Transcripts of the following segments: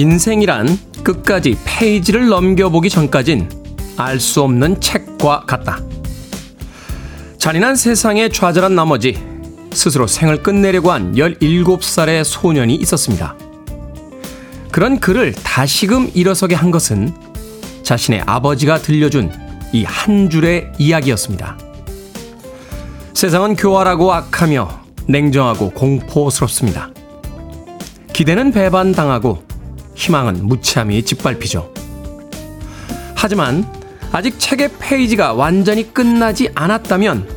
인생이란 끝까지 페이지를 넘겨보기 전까진 알 수 없는 책과 같다. 잔인한 세상에 좌절한 나머지 스스로 생을 끝내려고 한 17살의 소년이 있었습니다. 그런 그를 다시금 일어서게 한 것은 자신의 아버지가 들려준 이 한 줄의 이야기였습니다. 세상은 교활하고 악하며 냉정하고 공포스럽습니다. 기대는 배반당하고 희망은 무참히 짓밟히죠. 하지만 아직 책의 페이지가 완전히 끝나지 않았다면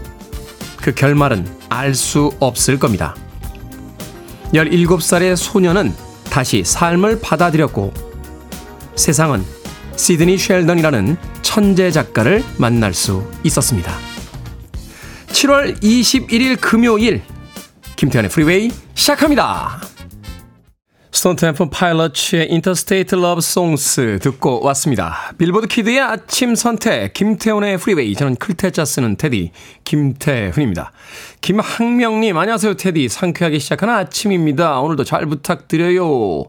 그 결말은 알 수 없을 겁니다. 17살의 소년은 다시 삶을 받아들였고 세상은 시드니 셸던이라는 천재 작가를 만날 수 있었습니다. 7월 21일 금요일 김태현의 프리웨이 시작합니다. 스톤 템플 파일럿의 인터스테이트 러브 송스 듣고 왔습니다. 빌보드 키드의 아침 선택 김태훈의 프리웨이. 저는 클테짜 쓰는 테디 김태훈입니다. 김학명님 안녕하세요 테디. 상쾌하게 시작하는 아침입니다. 오늘도 잘 부탁드려요.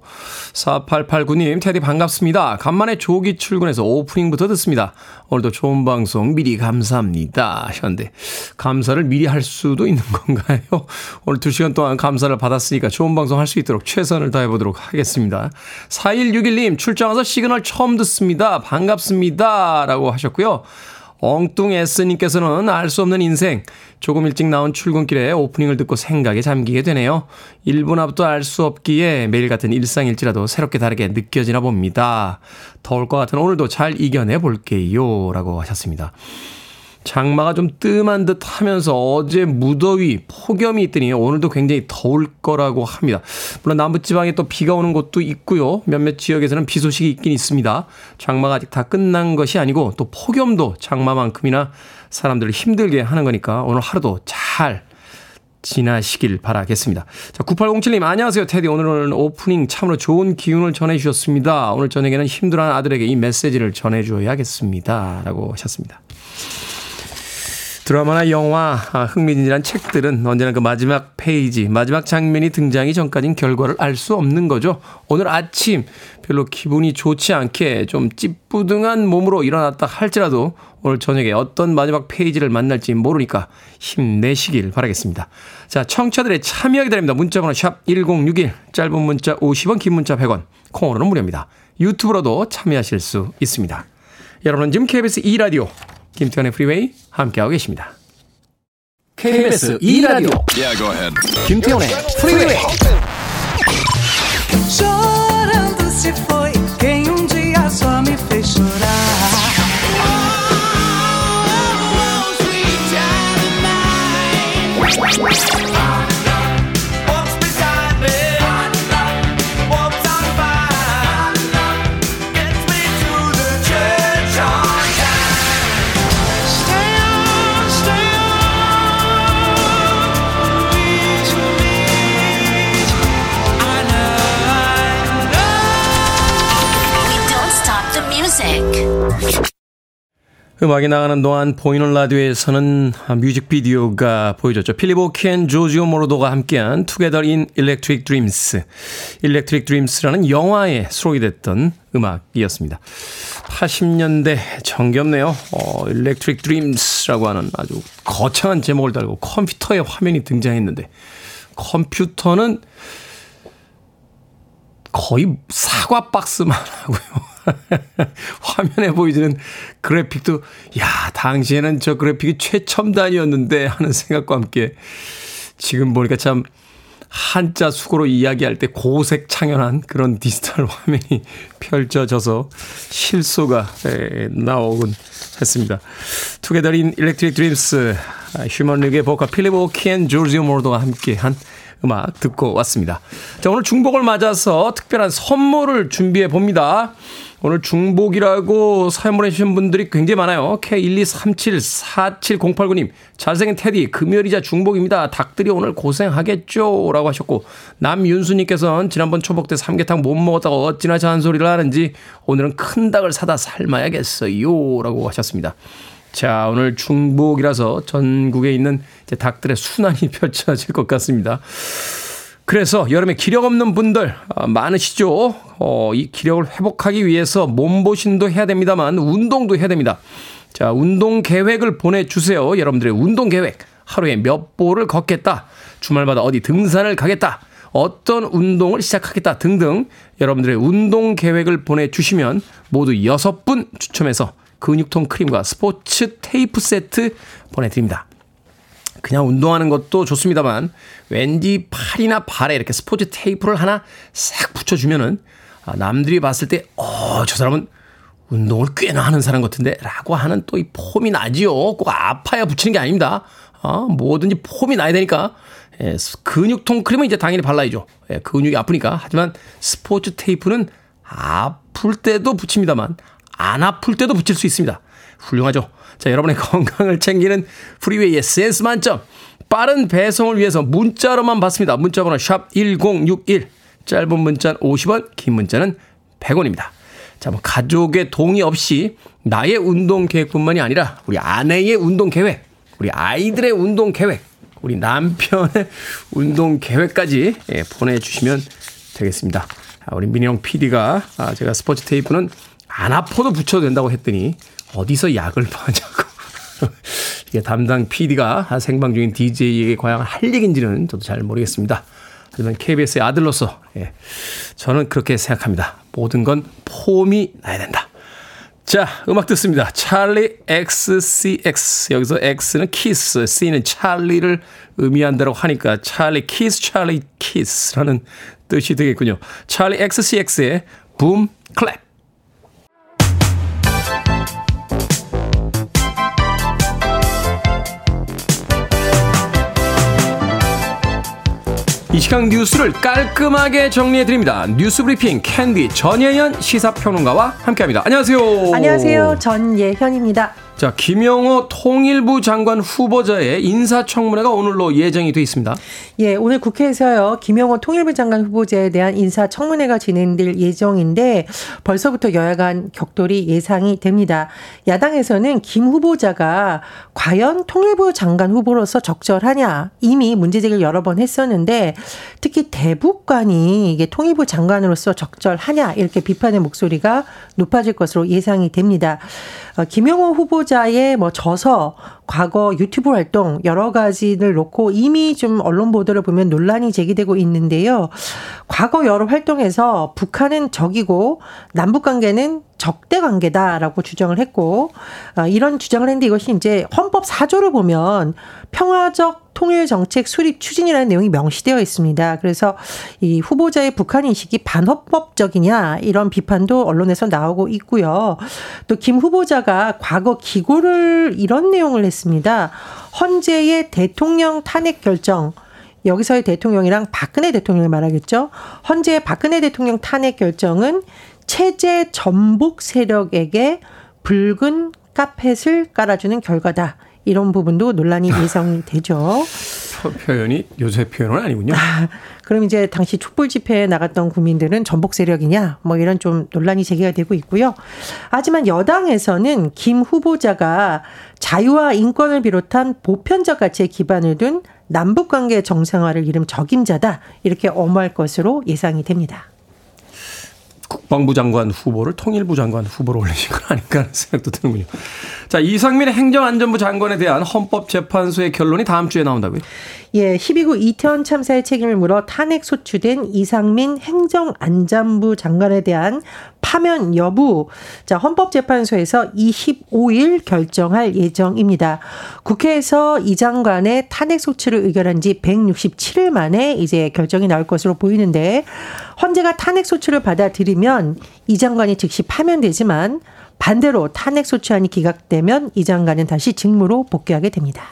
4889님 테디 반갑습니다. 간만에 조기 출근해서 오프닝부터 듣습니다. 오늘도 좋은 방송 미리 감사합니다 하셨는데 감사를 미리 할 수도 있는 건가요? 오늘 2시간 동안 감사를 받았으니까 좋은 방송 할 수 있도록 최선을 다해보겠습니다. 보도록 하겠습니다. 4161님 출장 와서 시그널 처음 듣습니다. 반갑습니다. 라고 하셨고요. 엉뚱S님께서는 알 수 없는 인생 조금 일찍 나온 출근길에 오프닝을 듣고 생각에 잠기게 되네요. 1분 앞도 알 수 없기에 매일 같은 일상일지라도 새롭게 다르게 느껴지나 봅니다. 더울 것 같은 오늘도 잘 이겨내 볼게요. 라고 하셨습니다. 장마가 좀 뜸한 듯 하면서 어제 무더위, 폭염이 있더니 오늘도 굉장히 더울 거라고 합니다. 물론 남부지방에 또 비가 오는 곳도 있고요. 몇몇 지역에서는 비 소식이 있긴 있습니다. 장마가 아직 다 끝난 것이 아니고 또 폭염도 장마만큼이나 사람들을 힘들게 하는 거니까 오늘 하루도 잘 지나시길 바라겠습니다. 자, 9807님 안녕하세요 테디. 오늘은 오프닝 참으로 좋은 기운을 전해주셨습니다. 오늘 저녁에는 힘들어하는 아들에게 이 메시지를 전해줘야겠습니다. 라고 하셨습니다. 드라마나 영화, 흥미진진한 책들은 언제나 그 마지막 페이지, 마지막 장면이 등장하기 전까지는 결과를 알 수 없는 거죠. 오늘 아침 별로 기분이 좋지 않게 좀 찌뿌둥한 몸으로 일어났다 할지라도 오늘 저녁에 어떤 마지막 페이지를 만날지 모르니까 힘내시길 바라겠습니다. 자, 청취자들의 참여 기다립니다. 문자번호 샵 1061, 짧은 문자 50원, 긴 문자 100원, 콩으로는 무료입니다. 유튜브로도 참여하실 수 있습니다. 여러분은 지금 KBS 2라디오 김태현의 프리웨이 함께하고 계십니다. KBS 2라디오 김태현의 프리웨이. Chorando se foi quem dia só me fez chorar. Sweet Child O' Mine. 음악이 나가는 동안 보이는 라디오에서는 뮤직비디오가 보여졌죠. 필리보키 앤 조지오 모로도가 함께한 Together in Electric Dreams. Electric Dreams라는 영화에 수록이 됐던 음악이었습니다. 80년대 정겹네요. Electric Dreams라고 하는 아주 거창한 제목을 달고 컴퓨터의 화면이 등장했는데 컴퓨터는 거의 사과 박스만 하고요. 화면에 보이는 그래픽도 야 당시에는 저 그래픽이 최첨단이었는데 하는 생각과 함께 지금 보니까 참 한자 수고로 이야기할 때 고색 창연한 그런 디지털 화면이 펼쳐져서 실소가 나오곤 했습니다. Together in Electric Dreams 휴먼릭의 보컬 필리보키 앤 조지오 모로도가 함께한 음악 듣고 왔습니다. 자, 오늘 중복을 맞아서 특별한 선물을 준비해 봅니다. 오늘 중복이라고 사연 보내주신 분들이 굉장히 많아요. K123747089님 잘생긴 테디 금요일이자 중복입니다. 닭들이 오늘 고생하겠죠 라고 하셨고 남윤수님께서는 지난번 초복 때 삼계탕 못 먹었다고 어찌나 잔소리를 하는지 오늘은 큰 닭을 사다 삶아야겠어요 라고 하셨습니다. 자, 오늘 중복이라서 전국에 있는 이제 닭들의 순환이 펼쳐질 것 같습니다. 그래서 여름에 기력 없는 분들 많으시죠? 이 기력을 회복하기 위해서 몸보신도 해야 됩니다만 운동도 해야 됩니다. 자, 운동 계획을 보내주세요. 여러분들의 운동 계획. 하루에 몇 보를 걷겠다. 주말마다 어디 등산을 가겠다. 어떤 운동을 시작하겠다 등등 여러분들의 운동 계획을 보내주시면 모두 6분 추첨해서 근육통 크림과 스포츠 테이프 세트 보내드립니다. 그냥 운동하는 것도 좋습니다만 왠지 팔이나 발에 이렇게 스포츠 테이프를 하나 싹 붙여주면은 남들이 봤을 때 저 사람은 운동을 꽤나 하는 사람 같은데 라고 하는 또 이 폼이 나지요. 꼭 아파야 붙이는 게 아닙니다. 뭐든지 폼이 나야 되니까 예, 근육통 크림은 이제 당연히 발라야죠. 예, 근육이 아프니까. 하지만 스포츠 테이프는 아플 때도 붙입니다만 안 아플 때도 붙일 수 있습니다. 훌륭하죠. 자, 여러분의 건강을 챙기는 프리웨이의 센스 만점. 빠른 배송을 위해서 문자로만 받습니다. 문자번호 샵 1061. 짧은 문자는 50원, 긴 문자는 100원입니다. 자, 뭐 가족의 동의 없이 나의 운동 계획뿐만이 아니라 우리 아내의 운동 계획, 우리 아이들의 운동 계획, 우리 남편의 운동 계획까지 예, 보내주시면 되겠습니다. 우리 민영 PD가 제가 스포츠 테이프는 안 아파도 붙여도 된다고 했더니 어디서 약을 파냐고 이게 담당 PD가 생방 중인 DJ에게 과연 할 얘기인지는 저도 잘 모르겠습니다. 하지만 KBS의 아들로서 예, 저는 그렇게 생각합니다. 모든 건 폼이 나야 된다. 자, 음악 듣습니다. 찰리 XCX. 여기서 X는 키스, C는 찰리를 의미한다고 하니까 찰리 키스, 찰리 키스라는 뜻이 되겠군요. 찰리 XCX의 붐 클랩. 이 시간 뉴스를 깔끔하게 정리해드립니다. 뉴스브리핑 캔디 전예현 시사평론가와 함께합니다. 안녕하세요. 안녕하세요. 전예현입니다. 자, 김영호 통일부 장관 후보자의 인사청문회가 오늘로 예정이 돼 있습니다. 예, 오늘 국회에서요. 김영호 통일부 장관 후보자에 대한 인사청문회가 진행될 예정인데 벌써부터 여야 간 격돌이 예상이 됩니다. 야당에서는 김 후보자가 과연 통일부 장관 후보로서 적절하냐 이미 문제제기를 여러 번 했었는데 특히 대북관이 이게 통일부 장관으로서 적절하냐 이렇게 비판의 목소리가 높아질 것으로 예상이 됩니다. 김영호 후보자의 저서, 과거 유튜브 활동 여러 가지를 놓고 이미 좀 언론 보도를 보면 논란이 제기되고 있는데요. 과거 여러 활동에서 북한은 적이고 남북관계는 적대 관계다라고 주장을 했고 이런 주장을 했는데 이것이 이제 헌법 4조를 보면 평화적 통일정책 수립 추진이라는 내용이 명시되어 있습니다. 그래서 이 후보자의 북한 인식이 반헌법적이냐 이런 비판도 언론에서 나오고 있고요. 또 김 후보자가 과거 기고를 이런 내용을 했습니다. 헌재의 대통령 탄핵 결정. 여기서의 대통령이랑 박근혜 대통령을 말하겠죠. 헌재의 박근혜 대통령 탄핵 결정은 체제 전복 세력에게 붉은 카펫을 깔아주는 결과다. 이런 부분도 논란이 예상이 되죠. 표현이 요새 표현은 아니군요. 그럼 이제 당시 촛불 집회에 나갔던 국민들은 전복 세력이냐 뭐 이런 좀 논란이 제기가 되고 있고요. 하지만 여당에서는 김 후보자가 자유와 인권을 비롯한 보편적 가치에 기반을 둔 남북관계 정상화를 이름 적임자다 이렇게 엄호할 것으로 예상이 됩니다. 국방부 장관 후보를 통일부 장관 후보로 올리신 건 아닌가 하는 생각도 드는군요. 자, 이상민 행정안전부 장관에 대한 헌법재판소의 결론이 다음 주에 나온다고요? 예, 12구 이태원 참사의 책임을 물어 탄핵 소추된 이상민 행정안전부 장관에 대한 파면 여부. 자, 헌법재판소에서 25일 결정할 예정입니다. 국회에서 이 장관의 탄핵 소추를 의결한 지 167일 만에 이제 결정이 나올 것으로 보이는데 헌재가 탄핵 소추를 받아들이면 이 장관이 즉시 파면되지만 반대로 탄핵 소추안이 기각되면 이 장관은 다시 직무로 복귀하게 됩니다.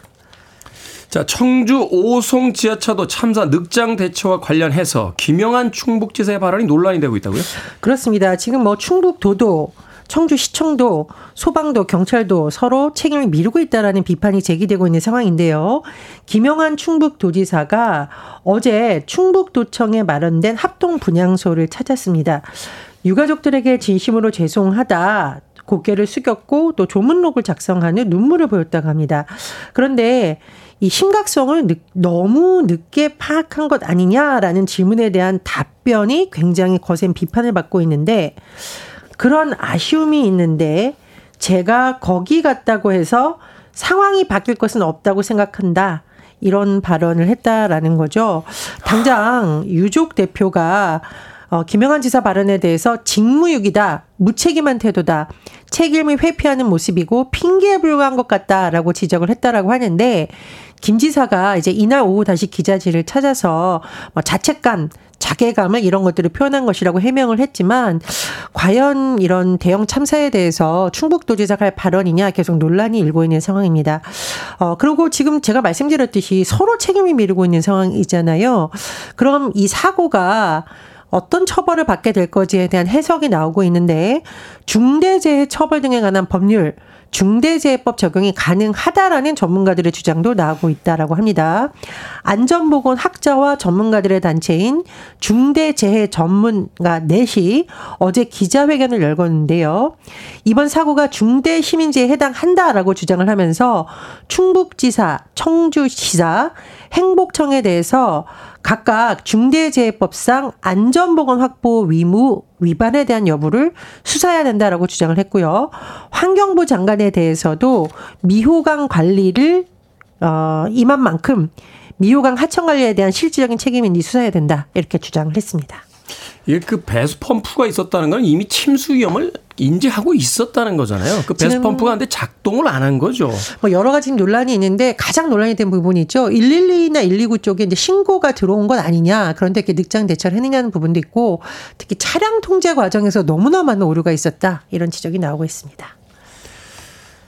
자, 청주 오송 지하차도 참사 늑장 대처와 관련해서 김영한 충북지사의 발언이 논란이 되고 있다고요? 그렇습니다. 지금 뭐 충북도도 청주시청도 소방도 경찰도 서로 책임을 미루고 있다라는 비판이 제기되고 있는 상황인데요. 김영한 충북도지사가 어제 충북도청에 마련된 합동분향소를 찾았습니다. 유가족들에게 진심으로 죄송하다. 고개를 숙였고 또 조문록을 작성하는 눈물을 보였다고 합니다. 그런데 이 심각성을 너무 늦게 파악한 것 아니냐라는 질문에 대한 답변이 굉장히 거센 비판을 받고 있는데, 그런 아쉬움이 있는데 제가 거기 갔다고 해서 상황이 바뀔 것은 없다고 생각한다. 이런 발언을 했다라는 거죠. 당장 유족 대표가 김영환 지사 발언에 대해서 직무유기다, 무책임한 태도다, 책임을 회피하는 모습이고 핑계에 불과한 것 같다라고 지적을 했다라고 하는데, 김 지사가 이제 이날 오후 다시 기자실을 찾아서 자책감, 자괴감을 이런 것들을 표현한 것이라고 해명을 했지만, 과연 이런 대형 참사에 대해서 충북도지사가 할 발언이냐 계속 논란이 일고 있는 상황입니다. 그리고 지금 제가 말씀드렸듯이 서로 책임이 미루고 있는 상황이잖아요. 그럼 이 사고가 어떤 처벌을 받게 될 거지에 대한 해석이 나오고 있는데, 중대재해 처벌 등에 관한 법률, 중대재해법 적용이 가능하다라는 전문가들의 주장도 나오고 있다라고 합니다. 안전보건 학자와 전문가들의 단체인 중대재해 전문가 넷이 어제 기자회견을 열었는데요. 이번 사고가 중대시민재해에 해당한다라고 주장을 하면서 충북지사, 청주시사, 행복청에 대해서 각각 중대재해법상 안전보건 확보 의무 위반에 대한 여부를 수사해야 된다라고 주장을 했고요. 환경부 장관에 대해서도 미호강 관리를 임한 만큼 미호강 하천 관리에 대한 실질적인 책임이 수사해야 된다, 이렇게 주장을 했습니다. 이게 그 배수 펌프가 있었다는 건 이미 침수 위험을 인지하고 있었다는 거잖아요. 그 배수 펌프가 근데 작동을 안 한 거죠. 뭐 여러 가지 논란이 있는데 가장 논란이 된 부분이죠. 112나 119 쪽에 이제 신고가 들어온 건 아니냐, 그런데 이렇게 늑장 대처를 해내냐는 부분도 있고, 특히 차량 통제 과정에서 너무나 많은 오류가 있었다, 이런 지적이 나오고 있습니다.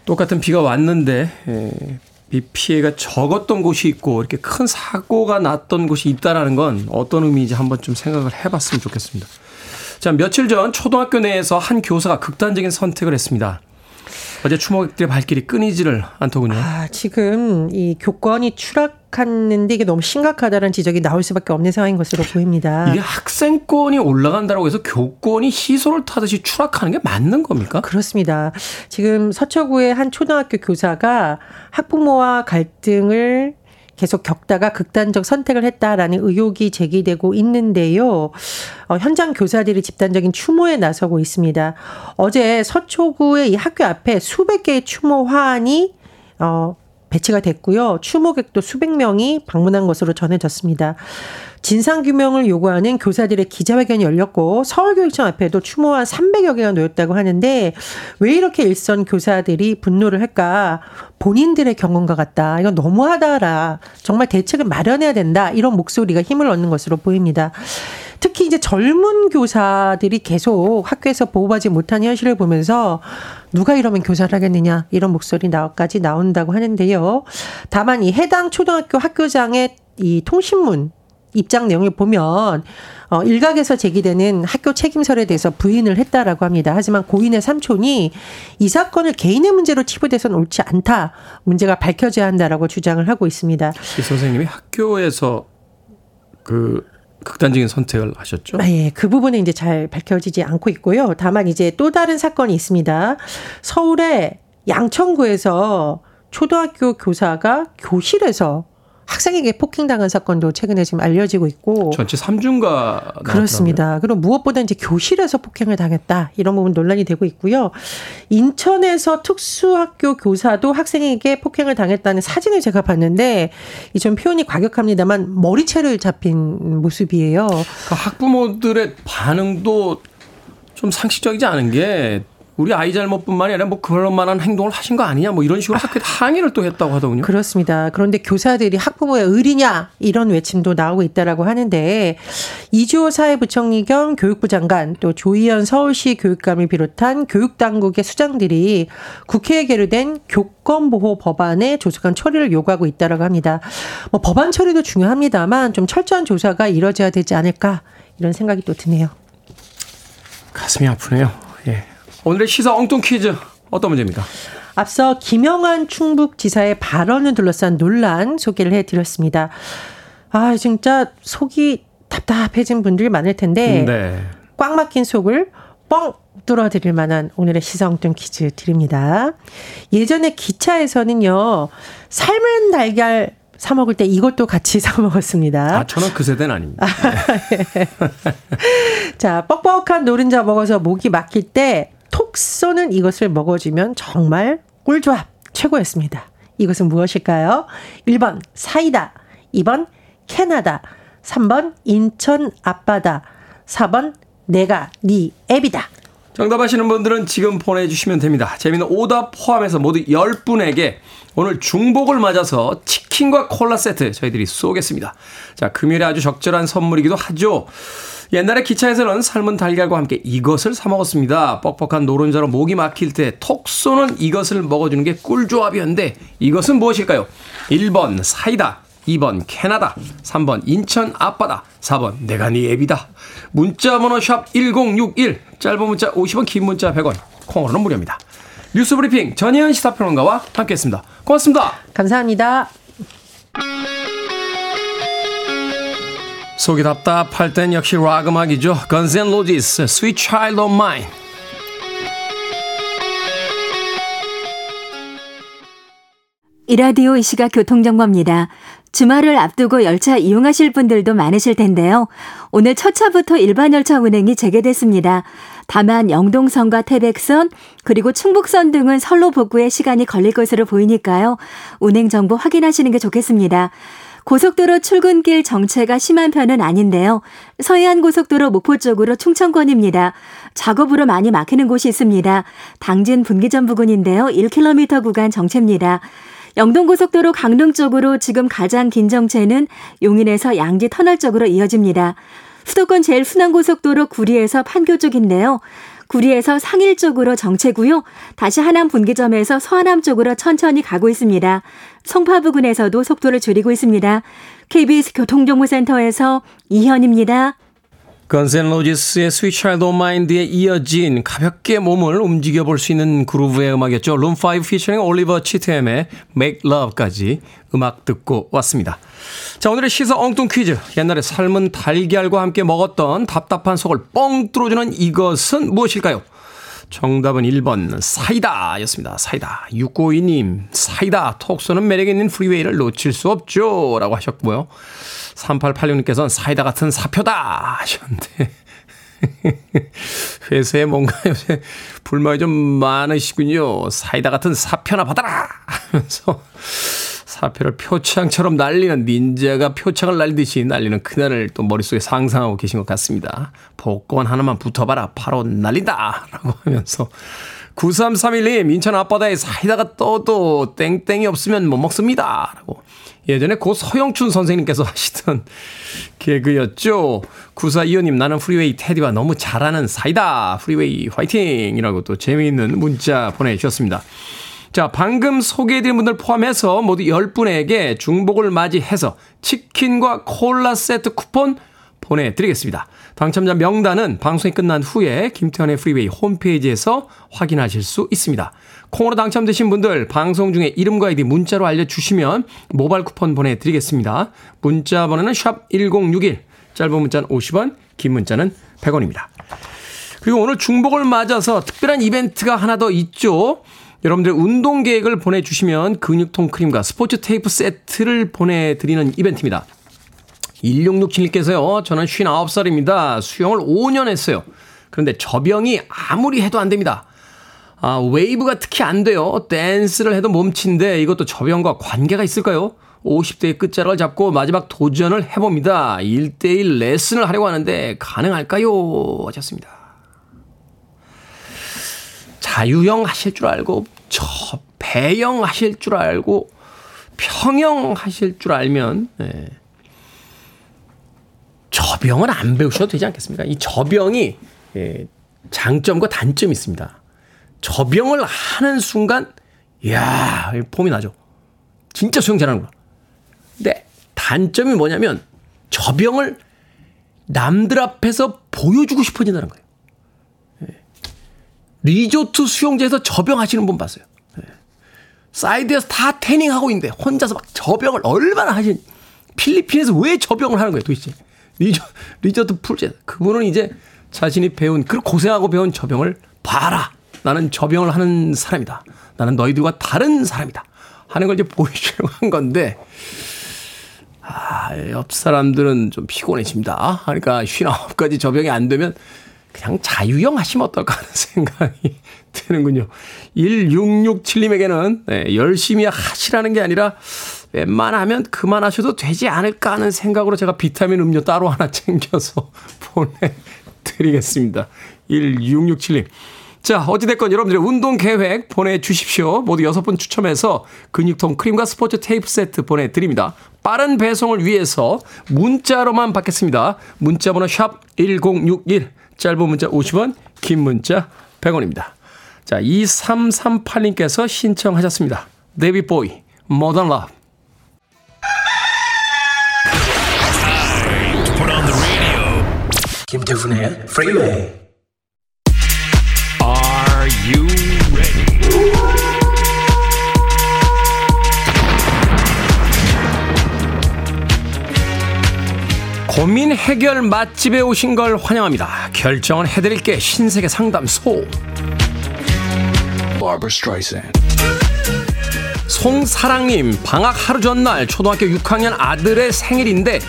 똑같은 비가 왔는데 비 피해가 적었던 곳이 있고 이렇게 큰 사고가 났던 곳이 있다라는 건 어떤 의미인지 한번 좀 생각을 해봤으면 좋겠습니다. 자, 며칠 전 초등학교 내에서 한 교사가 극단적인 선택을 했습니다. 어제 추모객들의 발길이 끊이지를 않더군요. 지금 이 교권이 추락하는데 이게 너무 심각하다는 지적이 나올 수밖에 없는 상황인 것으로 보입니다. 이게 학생권이 올라간다고 해서 교권이 시소를 타듯이 추락하는 게 맞는 겁니까? 그렇습니다. 지금 서초구의 한 초등학교 교사가 학부모와 갈등을 계속 겪다가 극단적 선택을 했다라는 의혹이 제기되고 있는데요. 현장 교사들이 집단적인 추모에 나서고 있습니다. 어제 서초구의 이 학교 앞에 수백 개의 추모화환이 배치가 됐고요. 추모객도 수백 명이 방문한 것으로 전해졌습니다. 진상규명을 요구하는 교사들의 기자회견이 열렸고, 서울교육청 앞에도 추모한 300여 개가 놓였다고 하는데, 왜 이렇게 일선 교사들이 분노를 할까? 본인들의 경험과 같다. 이건 너무하다라. 정말 대책을 마련해야 된다. 이런 목소리가 힘을 얻는 것으로 보입니다. 특히 이제 젊은 교사들이 계속 학교에서 보호받지 못한 현실을 보면서 누가 이러면 교사를 하겠느냐, 이런 목소리까지 나온다고 하는데요. 다만 이 해당 초등학교 학교장의 이 통신문 입장 내용을 보면 일각에서 제기되는 학교 책임설에 대해서 부인을 했다라고 합니다. 하지만 고인의 삼촌이 이 사건을 개인의 문제로 치부돼서는 옳지 않다, 문제가 밝혀져야 한다라고 주장을 하고 있습니다. 선생님이 학교에서 그 극단적인 선택을 하셨죠? 예, 그 부분은 이제 잘 밝혀지지 않고 있고요. 다만 이제 또 다른 사건이 있습니다. 서울의 양천구에서 초등학교 교사가 교실에서 학생에게 폭행당한 사건도 최근에 지금 알려지고 있고, 전체 3중가 그렇습니다. 그리고 무엇보다 이제 교실에서 폭행을 당했다, 이런 부분 논란이 되고 있고요. 인천에서 특수학교 교사도 학생에게 폭행을 당했다는 사진을 제가 봤는데, 이 좀 표현이 과격합니다만 머리채를 잡힌 모습이에요. 그러니까 학부모들의 반응도 좀 상식적이지 않은 게, 우리 아이 잘못뿐만이 아니라 뭐 그런 만한 행동을 하신 거 아니냐, 뭐 이런 식으로 학교에 항의를 또 했다고 하더군요. 그렇습니다. 그런데 교사들이 학부모의 의리냐, 이런 외침도 나오고 있다라고 하는데, 이주호 사회부총리 겸 교육부 장관, 또 조희연 서울시 교육감을 비롯한 교육당국의 수장들이 국회에 계류된 교권보호 법안에 조속한 처리를 요구하고 있다라고 합니다. 뭐 법안 처리도 중요합니다만 좀 철저한 조사가 이뤄져야 되지 않을까, 이런 생각이 또 드네요. 가슴이 아프네요. 예. 오늘의 시사 엉뚱 퀴즈 어떤 문제입니까? 앞서 김영환 충북지사의 발언을 둘러싼 논란 소개를 해드렸습니다. 진짜 속이 답답해진 분들이 많을 텐데, 네. 꽉 막힌 속을 뻥 뚫어드릴 만한 오늘의 시사엉뚱 퀴즈 드립니다. 예전에 기차에서는요, 삶은 달걀 사 먹을 때 이것도 같이 사 먹었습니다. 아, 저는 그 세대는 아닙니다. 네. 자, 뻑뻑한 노른자 먹어서 목이 막힐 때 톡 쏘는 이것을 먹어주면 정말 꿀조합 최고였습니다. 이것은 무엇일까요? 1번 사이다, 2번 캐나다, 3번 인천 앞바다, 4번 내가 네 앱이다. 정답 아시는 분들은 지금 보내주시면 됩니다. 재미있는 오답 포함해서 모두 10분에게 오늘 중복을 맞아서 치킨과 콜라 세트 저희들이 쏘겠습니다. 자, 금요일에 아주 적절한 선물이기도 하죠. 옛날에 기차에서는 삶은 달걀과 함께 이것을 사 먹었습니다. 뻑뻑한 노른자로 목이 막힐 때 톡 쏘는 이것을 먹어주는 게 꿀조합이었는데 이것은 무엇일까요? 1번 사이다, 2번 캐나다, 3번 인천 앞바다, 4번 내가 네 앱이다. 문자번호 샵 1061, 짧은 문자 50원, 긴 문자 100원, 콩으로는 무료입니다. 뉴스브리핑 전혜연 시사평론가와 함께했습니다. 고맙습니다. 감사합니다. 속이 답답할 땐 역시 락 음악이죠. Guns N' Roses, Sweet Child O' Mine. 이 라디오 이 시각 교통정보입니다. 주말을 앞두고 열차 이용하실 분들도 많으실 텐데요. 오늘 첫 차부터 일반 열차 운행이 재개됐습니다. 다만 영동선과 태백선 그리고 충북선 등은 선로 복구에 시간이 걸릴 것으로 보이니까요. 운행 정보 확인하시는 게 좋겠습니다. 고속도로 출근길 정체가 심한 편은 아닌데요. 서해안고속도로 목포 쪽으로 충청권입니다. 작업으로 많이 막히는 곳이 있습니다. 당진 분기점 부근인데요. 1km 구간 정체입니다. 영동고속도로 강릉 쪽으로 지금 가장 긴 정체는 용인에서 양지 터널 쪽으로 이어집니다. 수도권 제일 순환고속도로 구리에서 판교 쪽인데요. 구리에서 상일 쪽으로 정체고요. 다시 하남 분기점에서 서하남 쪽으로 천천히 가고 있습니다. 송파 부근에서도 속도를 줄이고 있습니다. KBS 교통정보센터에서 이현입니다. Guns N' Roses의 Sweet Child O' Mine에 이어진 가볍게 몸을 움직여볼 수 있는 그루브의 음악이었죠. Room 5 피처링 올리버 치트햄의 Make Love까지 음악 듣고 왔습니다. 자, 오늘의 시사 엉뚱 퀴즈. 옛날에 삶은 달걀과 함께 먹었던 답답한 속을 뻥 뚫어주는 이것은 무엇일까요? 정답은 1번 사이다였습니다. 사이다. 652님, 사이다. 톡 쏘는 매력 있는 프리웨이를 놓칠 수 없죠. 라고 하셨고요. 3886님께서는 사이다 같은 사표다 하셨는데 회사에 뭔가 요새 불만이 좀 많으시군요. 사이다 같은 사표나 받아라 하면서 사표를 표창처럼 날리는, 닌자가 표창을 날리듯이 날리는 그날을 또 머릿속에 상상하고 계신 것 같습니다. 복권 하나만 붙어봐라 바로 날린다 라고 하면서 9331님, 인천 앞바다에 사이다가 떠도 땡땡이 없으면 못 먹습니다 라고 예전에 고 서영춘 선생님께서 하시던 개그였죠. 9425님, 나는 프리웨이 테디와 너무 잘하는 사이다. 프리웨이 화이팅! 이라고 또 재미있는 문자 보내주셨습니다. 자, 방금 소개해드린 분들 포함해서 모두 10분에게 중복을 맞이해서 치킨과 콜라 세트 쿠폰 보내드리겠습니다. 당첨자 명단은 방송이 끝난 후에 김태현의 프리웨이 홈페이지에서 확인하실 수 있습니다. 콩으로 당첨되신 분들 방송 중에 이름과 아이디 문자로 알려주시면 모바일 쿠폰 보내드리겠습니다. 문자 번호는 샵1061, 짧은 문자는 50원, 긴 문자는 100원입니다. 그리고 오늘 중복을 맞아서 특별한 이벤트가 하나 더 있죠. 여러분들의 운동 계획을 보내주시면 근육통 크림과 스포츠 테이프 세트를 보내드리는 이벤트입니다. 1667님께서요. 저는 59살입니다. 수영을 5년 했어요. 그런데 접영이 아무리 해도 안 됩니다. 아, 웨이브가 특히 안 돼요. 댄스를 해도 몸친데 이것도 접영과 관계가 있을까요? 50대의 끝자락을 잡고 마지막 도전을 해봅니다. 1대1 레슨을 하려고 하는데 가능할까요? 하셨습니다. 자유형 하실 줄 알고 배영 하실 줄 알고 평영 하실 줄 알면 네. 접영은 안 배우셔도 되지 않겠습니까? 이 접영이 장점과 단점이 있습니다. 접영을 하는 순간 이야 폼이 나죠. 진짜 수영 잘하는구나. 근데 단점이 뭐냐면 접영을 남들 앞에서 보여주고 싶어진다는 거예요. 리조트 수영장에서 접영하시는 분 봤어요. 사이드에서 다 태닝하고 있는데 혼자서 막 접영을 얼마나 하신, 필리핀에서 왜 접영을 하는 거예요 도대체. 리조트 풀제. 그분은 이제 자신이 배운, 그리고 고생하고 배운 저병을 봐라. 나는 저병을 하는 사람이다. 나는 너희들과 다른 사람이다. 하는 걸 이제 보여주려고 한 건데, 아, 옆 사람들은 좀 피곤해집니다. 그러니까 59까지 저병이 안 되면 그냥 자유형 하시면 어떨까 하는 생각이 드는군요. 1667님에게는 네, 열심히 하시라는 게 아니라 웬만하면 그만하셔도 되지 않을까 하는 생각으로 제가 비타민 음료 따로 하나 챙겨서 보내드리겠습니다. 1667님. 자, 어찌됐건 여러분들의 운동 계획 보내주십시오. 모두 6분 추첨해서 근육통 크림과 스포츠 테이프 세트 보내드립니다. 빠른 배송을 위해서 문자로만 받겠습니다. 문자번호 샵 1061, 짧은 문자 50원, 긴 문자 100원입니다. 자, 2338님께서 신청하셨습니다. 데이비드 보이, Modern Love. 김태훈의 프리웨이. Are you ready? 고민 해결 맛집에 오신 걸 환영합니다. 결정은 해드릴게. 신세계 상담소. Barbra Streisand. 송사랑님, 방학 하루 전날 초등학교 6학년 아들의 생일인데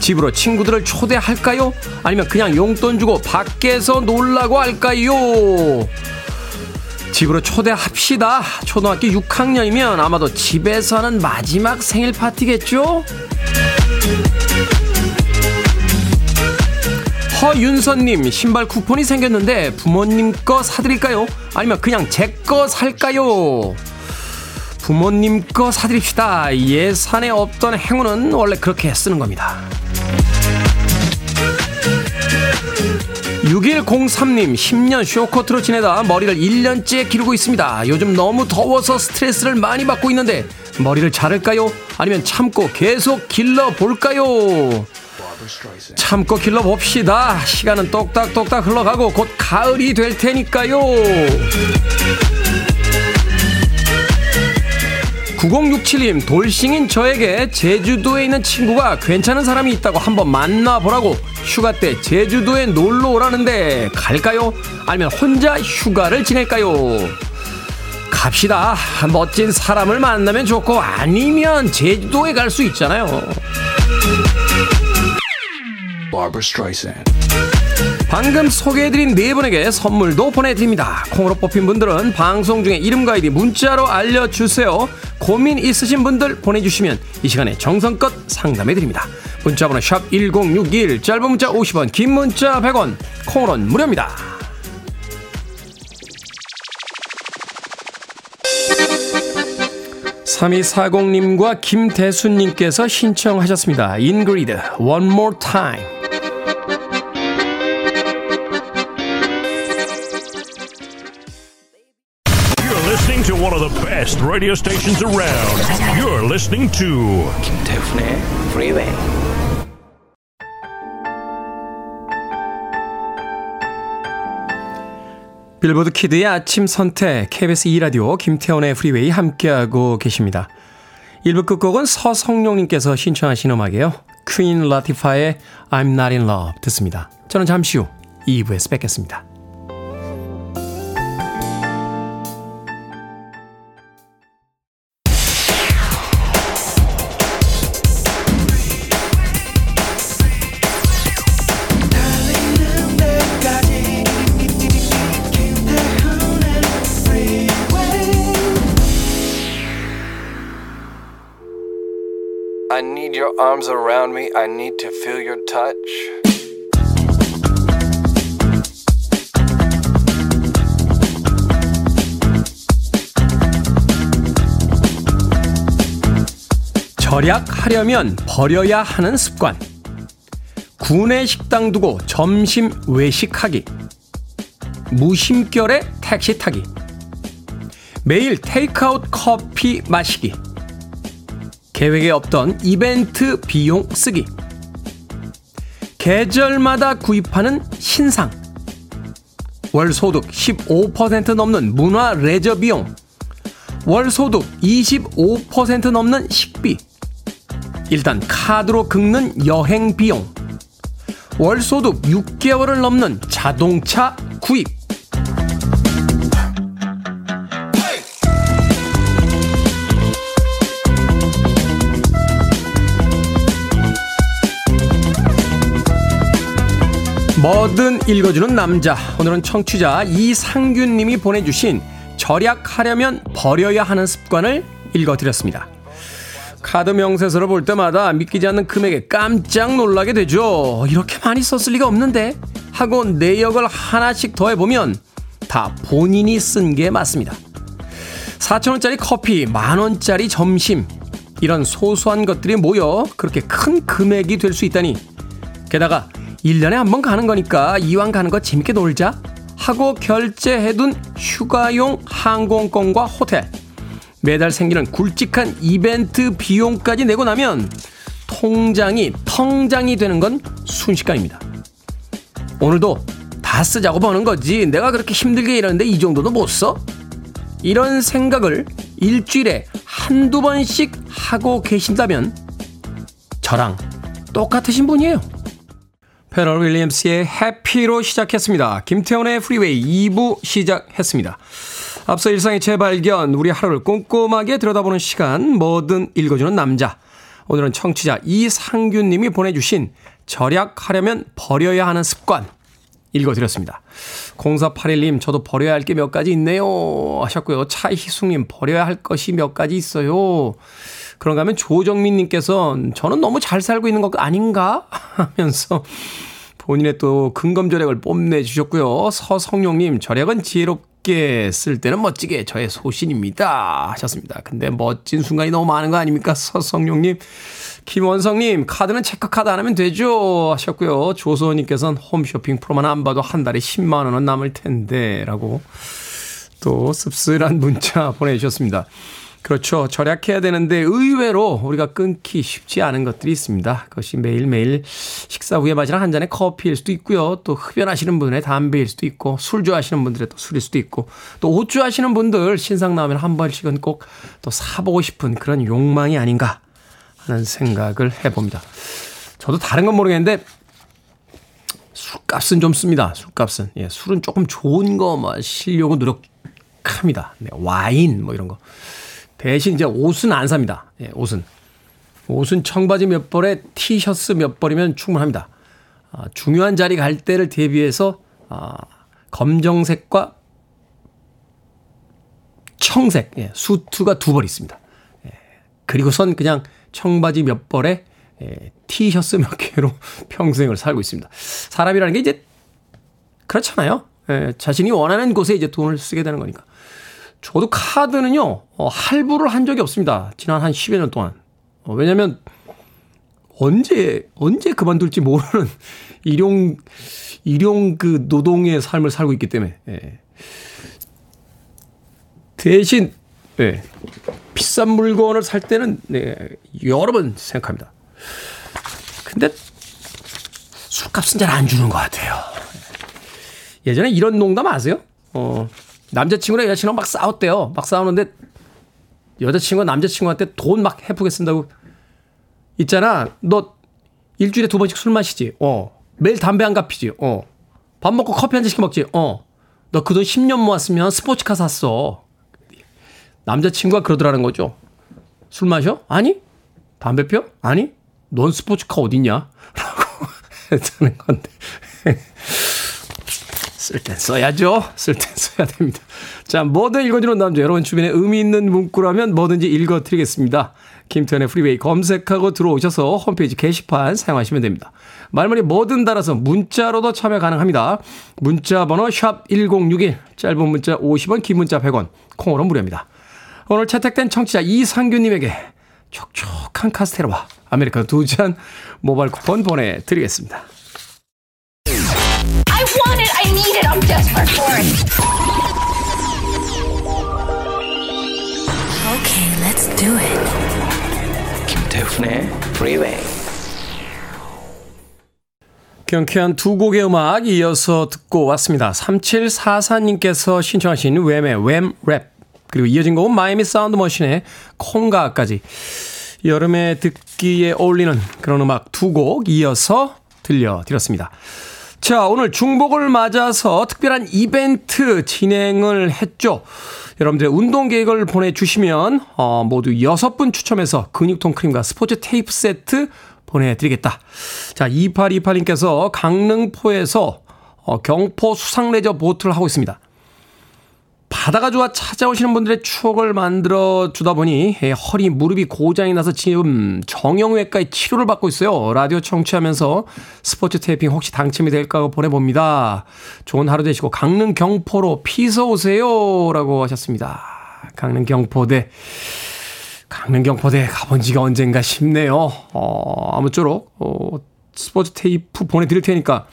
집으로 친구들을 초대할까요? 아니면 그냥 용돈 주고 밖에서 놀라고 할까요? 집으로 초대합시다. 초등학교 6학년이면 아마도 집에서 하는 마지막 생일 파티겠죠? 허윤선님, 신발 쿠폰이 생겼는데 부모님 거 사드릴까요? 아니면 그냥 제 거 살까요? 부모님 거 사드립시다. 예산에 없던 행운은 원래 그렇게 쓰는 겁니다. 6103님, 10년 쇼커트로 지내다 머리를 1년째 기르고 있습니다. 요즘 너무 더워서 스트레스를 많이 받고 있는데 머리를 자를까요? 아니면 참고 계속 길러볼까요? 참고 길러봅시다. 시간은 똑딱똑딱 흘러가고 곧 가을이 될 테니까요. 9067님, 돌싱인 저에게 제주도에 있는 친구가 괜찮은 사람이 있다고 한번 만나보라고 휴가 때 제주도에 놀러 오라는데 갈까요? 아니면 혼자 휴가를 지낼까요? 갑시다. 멋진 사람을 만나면 좋고 아니면 제주도에 갈 수 있잖아요. 방금 소개해드린 4분에게 선물도 보내드립니다. 콩으로 뽑힌 분들은 방송 중에 이름과 아이디 문자로 알려주세요. 고민 있으신 분들 보내주시면 이 시간에 정성껏 상담해드립니다. 문자번호 샵 1061, 짧은 문자 50원, 긴 문자 100원, 콩으로는 무료입니다. 삼이사공님과 김대수님께서 신청하셨습니다. Ingrid, One More Time. One of the best radio stations around. You're listening to 김태훈의 Freeway. 빌보드 키드의 아침 선택 KBS 2라디오 김태훈의 Freeway 함께하고 계십니다. 1부 끝곡은 서성룡님께서 신청하신 음악이에요. Queen Latifah의 I'm Not In Love 듣습니다. 저는 잠시 후 2부에서 뵙겠습니다. I need your arms around me. I need to feel your touch. 절약하려면 버려야 하는 습관. 구내 식당 두고 점심 외식하기. 무심결에 택시 타기. 매일 테이크아웃 커피 마시기. 계획에 없던 이벤트 비용 쓰기. 계절마다 구입하는 신상. 월 소득 15% 넘는 문화 레저 비용. 월 소득 25% 넘는 식비. 일단 카드로 긁는 여행 비용. 월 소득 6개월을 넘는 자동차 구입. 뭐든 읽어주는 남자. 오늘은 청취자 이상균님이 보내주신 절약하려면 버려야 하는 습관을 읽어드렸습니다. 카드 명세서를 볼 때마다 믿기지 않는 금액에 깜짝 놀라게 되죠. 이렇게 많이 썼을 리가 없는데 하고 내역을 하나씩 더해보면 다 본인이 쓴 게 맞습니다. 4,000원짜리 커피, 만원짜리 점심, 이런 소소한 것들이 모여 그렇게 큰 금액이 될 수 있다니. 게다가 1년에 한 번 가는 거니까 이왕 가는 거 재밌게 놀자 하고 결제해둔 휴가용 항공권과 호텔, 매달 생기는 굵직한 이벤트 비용까지 내고 나면 통장이 텅장이 되는 건 순식간입니다. 오늘도 다 쓰자고 버는 거지 내가 그렇게 힘들게 일하는데 이 정도도 못 써? 이런 생각을 일주일에 한두 번씩 하고 계신다면 저랑 똑같으신 분이에요. 페럴 윌리엄스의 해피로 시작했습니다. 김태원의 프리웨이 2부 시작했습니다. 앞서 일상의 재발견, 우리 하루를 꼼꼼하게 들여다보는 시간, 뭐든 읽어주는 남자. 오늘은 청취자 이상균님이 보내주신 절약하려면 버려야 하는 습관 읽어드렸습니다. 0481님, 저도 버려야 할 게 몇 가지 있네요 하셨고요. 차희숙님, 버려야 할 것이 몇 가지 있어요. 그런가 하면 조정민님께서 저는 너무 잘 살고 있는 것 아닌가 하면서 본인의 또 근검절약을 뽐내주셨고요. 서성용님, 절약은 지혜롭게 쓸 때는 멋지게 저의 소신입니다 하셨습니다. 근데 멋진 순간이 너무 많은 거 아닙니까, 서성용님. 김원성님, 카드는 체크카드 안 하면 되죠 하셨고요. 조소원님께서는 홈쇼핑 프로만 안 봐도 한 달에 10만 원은 남을 텐데 라고 또 씁쓸한 문자 보내주셨습니다. 그렇죠. 절약해야 되는데 의외로 우리가 끊기 쉽지 않은 것들이 있습니다. 그것이 매일매일 식사 후에 마시는 한 잔의 커피일 수도 있고요. 또 흡연하시는 분의 담배일 수도 있고, 술 좋아하시는 분들의 또 술일 수도 있고, 또 옷 좋아하시는 분들 신상 나오면 한 번씩은 꼭 또 사보고 싶은 그런 욕망이 아닌가 하는 생각을 해봅니다. 저도 다른 건 모르겠는데 술값은 좀 씁니다. 술값은. 예, 술은 조금 좋은 거 마시려고 노력합니다. 네, 와인 뭐 이런 거. 대신 이제 옷은 안 삽니다. 예, 옷은 청바지 몇 벌에 티셔츠 몇 벌이면 충분합니다. 중요한 자리 갈 때를 대비해서 검정색과 청색, 예, 수트가 2벌 있습니다. 예, 그리고선 그냥 청바지 몇 벌에 티셔츠 몇 개로 평생을 살고 있습니다. 사람이라는 게 이제 그렇잖아요. 예, 자신이 원하는 곳에 이제 돈을 쓰게 되는 거니까. 저도 카드는요, 할부를 한 적이 없습니다. 지난 한 10여 년 동안. 왜냐면, 언제 그만둘지 모르는 일용 그 노동의 삶을 살고 있기 때문에. 예. 대신, 예, 비싼 물건을 살 때는, 예, 여러 번 생각합니다. 근데, 술값은 잘 안 주는 것 같아요. 예전에 이런 농담 아세요? 남자친구랑 여자친구랑 막 싸웠대요. 막 싸우는데 여자친구가 남자친구한테 돈 막 해프게 쓴다고. 있잖아, 너 일주일에 2번씩 술 마시지? 매일 담배 안 갚히지? 밥 먹고 커피 한 잔씩 먹지? 너 그 돈 10년 모았으면 스포츠카 샀어. 남자친구가 그러더라는 거죠. 술 마셔? 아니. 담배 펴? 아니. 넌 스포츠카 어딨냐? 라고 했다는 건데. 쓸 땐 써야죠. 쓸 땐 써야 됩니다. 자, 뭐든 읽어주는 남자. 여러분 주변에 의미 있는 문구라면 뭐든지 읽어드리겠습니다. 김태현의 프리웨이 검색하고 들어오셔서 홈페이지 게시판 사용하시면 됩니다. 말머리 뭐든 달아서 문자로도 참여 가능합니다. 문자 번호 샵 1061, 짧은 문자 50원, 긴 문자 100원, 콩으로 무료입니다. 오늘 채택된 청취자 이상규님에게 촉촉한 카스테라와 아메리카노 2잔 모바일 쿠폰 보내드리겠습니다. I want it, I need it, I'm desperate for it. Okay, let's do it. 김태훈의 Freeway. 경쾌한 두 곡의 음악 이어서 듣고 왔습니다. 3744님께서 신청하신 웸의 웸랩, 그리고 이어진 곡은 마이미 사운드 머신의 콩가까지. 여름에 듣기에 어울리는 그런 음악 두 곡 이어서 들려드렸습니다. 자, 오늘 중복을 맞아서 특별한 이벤트 진행을 했죠. 여러분들의 운동 계획을 보내주시면 모두 6분 추첨해서 근육통 크림과 스포츠 테이프 세트 보내드리겠다. 자, 2828님께서 강릉포에서 경포 수상레저 보트를 하고 있습니다. 바다가 좋아 찾아오시는 분들의 추억을 만들어주다 보니 허리, 무릎이 고장이 나서 지금 정형외과에 치료를 받고 있어요. 라디오 청취하면서 스포츠 테이핑 혹시 당첨이 될까 하고 보내봅니다. 좋은 하루 되시고 강릉 경포로 피서 오세요. 라고 하셨습니다. 강릉 경포대 가본 지가 언젠가 싶네요. 아무쪼록 스포츠 테이프 보내드릴 테니까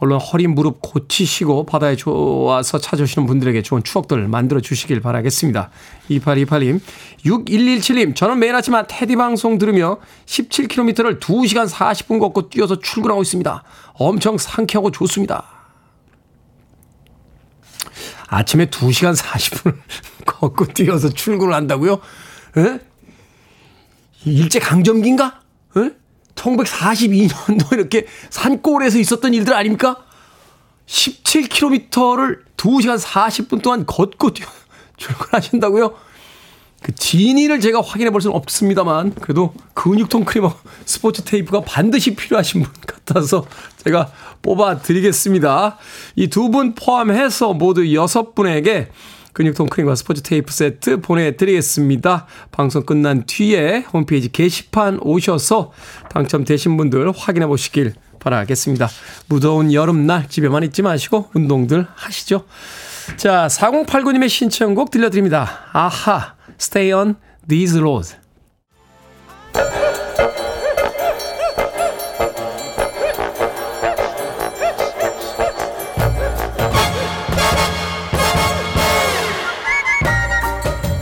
물론 허리 무릎 고치시고 바다에 좋아서 찾아오시는 분들에게 좋은 추억들 만들어주시길 바라겠습니다. 2828님, 6117님, 저는 매일 아침 테디 방송 들으며 17km를 2시간 40분 걷고 뛰어서 출근하고 있습니다. 엄청 상쾌하고 좋습니다. 아침에 2시간 40분을 걷고 뛰어서 출근을 한다고요? 에? 일제강점기인가? 에? 1942년도 이렇게 산골에서 있었던 일들 아닙니까? 17km를 2시간 40분 동안 걷고 출근하신다고요? 그 진위를 제가 확인해 볼 수는 없습니다만 그래도 근육통 크림하고 스포츠 테이프가 반드시 필요하신 분 같아서 제가 뽑아드리겠습니다. 이 두 분 포함해서 모두 6분에게 근육통 크림과 스포츠 테이프 세트 보내드리겠습니다. 방송 끝난 뒤에 홈페이지 게시판 오셔서 당첨되신 분들 확인해 보시길 바라겠습니다. 무더운 여름날 집에만 있지 마시고 운동들 하시죠. 자, 4089님의 신청곡 들려드립니다. 아하, Stay on these roads.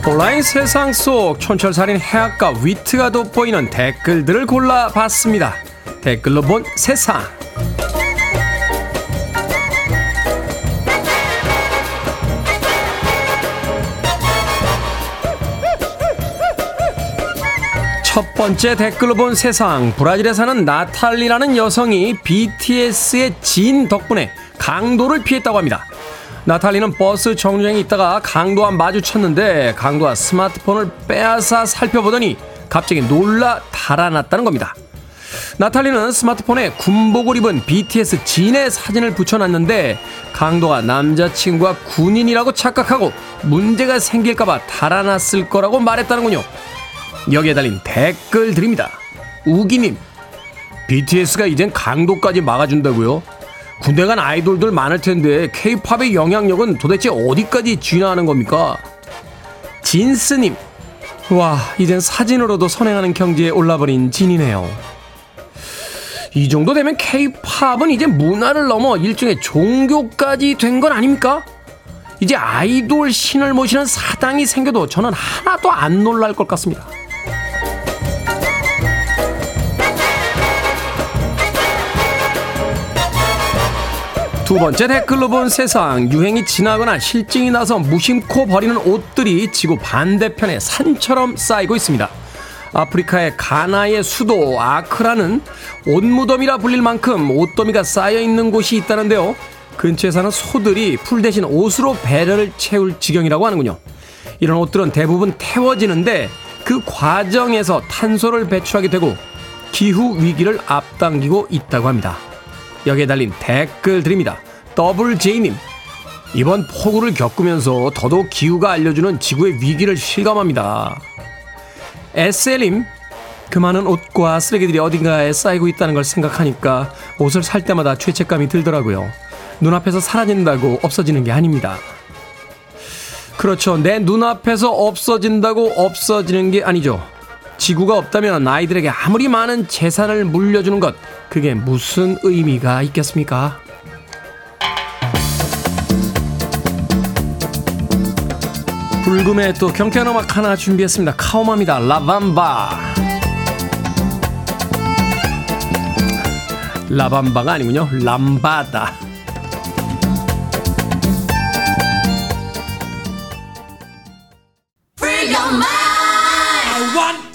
온라인 세상 속 촌철살인 해학과 위트가 돋보이는 댓글들을 골라봤습니다. 댓글로 본 세상. 첫 번째 댓글로 본 세상. 브라질에 사는 나탈리라는 여성이 BTS의 진 덕분에 강도를 피했다고 합니다. 나탈리는 버스 정류장에 있다가 강도와 마주쳤는데 강도와 스마트폰을 빼앗아 살펴보더니 갑자기 놀라 달아났다는 겁니다. 나탈리는 스마트폰에 군복을 입은 BTS 진의 사진을 붙여놨는데 강도가 남자친구와 군인이라고 착각하고 문제가 생길까봐 달아났을 거라고 말했다는군요. 여기에 달린 댓글 드립니다. 우기님, BTS가 이젠 강도까지 막아준다고요? 군대 간 아이돌들 많을 텐데 K-팝의 영향력은 도대체 어디까지 진화하는 겁니까? 진스님, 와, 이젠 사진으로도 선행하는 경지에 올라버린 진이네요. 이 정도 되면 K-팝은 이제 문화를 넘어 일종의 종교까지 된 건 아닙니까? 이제 아이돌 신을 모시는 사당이 생겨도 저는 하나도 안 놀랄 것 같습니다. 두 번째 댓글로 본 세상. 유행이 지나거나 실증이 나서 무심코 버리는 옷들이 지구 반대편에 산처럼 쌓이고 있습니다. 아프리카의 가나의 수도 아크라는 옷무덤이라 불릴 만큼 옷더미가 쌓여있는 곳이 있다는데요. 근처에 사는 소들이 풀 대신 옷으로 배를 채울 지경이라고 하는군요. 이런 옷들은 대부분 태워지는데 그 과정에서 탄소를 배출하게 되고 기후위기를 앞당기고 있다고 합니다. 여기에 달린 댓글 드립니다. 더블J님, 이번 폭우를 겪으면서 더더욱 기후가 알려주는 지구의 위기를 실감합니다. SL님, 그 많은 옷과 쓰레기들이 어딘가에 쌓이고 있다는 걸 생각하니까 옷을 살 때마다 죄책감이 들더라고요. 눈앞에서 사라진다고 없어지는 게 아닙니다. 그렇죠. 내 눈앞에서 없어진다고 없어지는 게 아니죠. 지구가 없다면 아이들에게 아무리 많은 재산을 물려주는 것, 그게 무슨 의미가 있겠습니까? 불금에 또 경쾌한 음악 하나 준비했습니다. 카오마입니다. 라밤바. 라밤바가 아니군요. 람바다.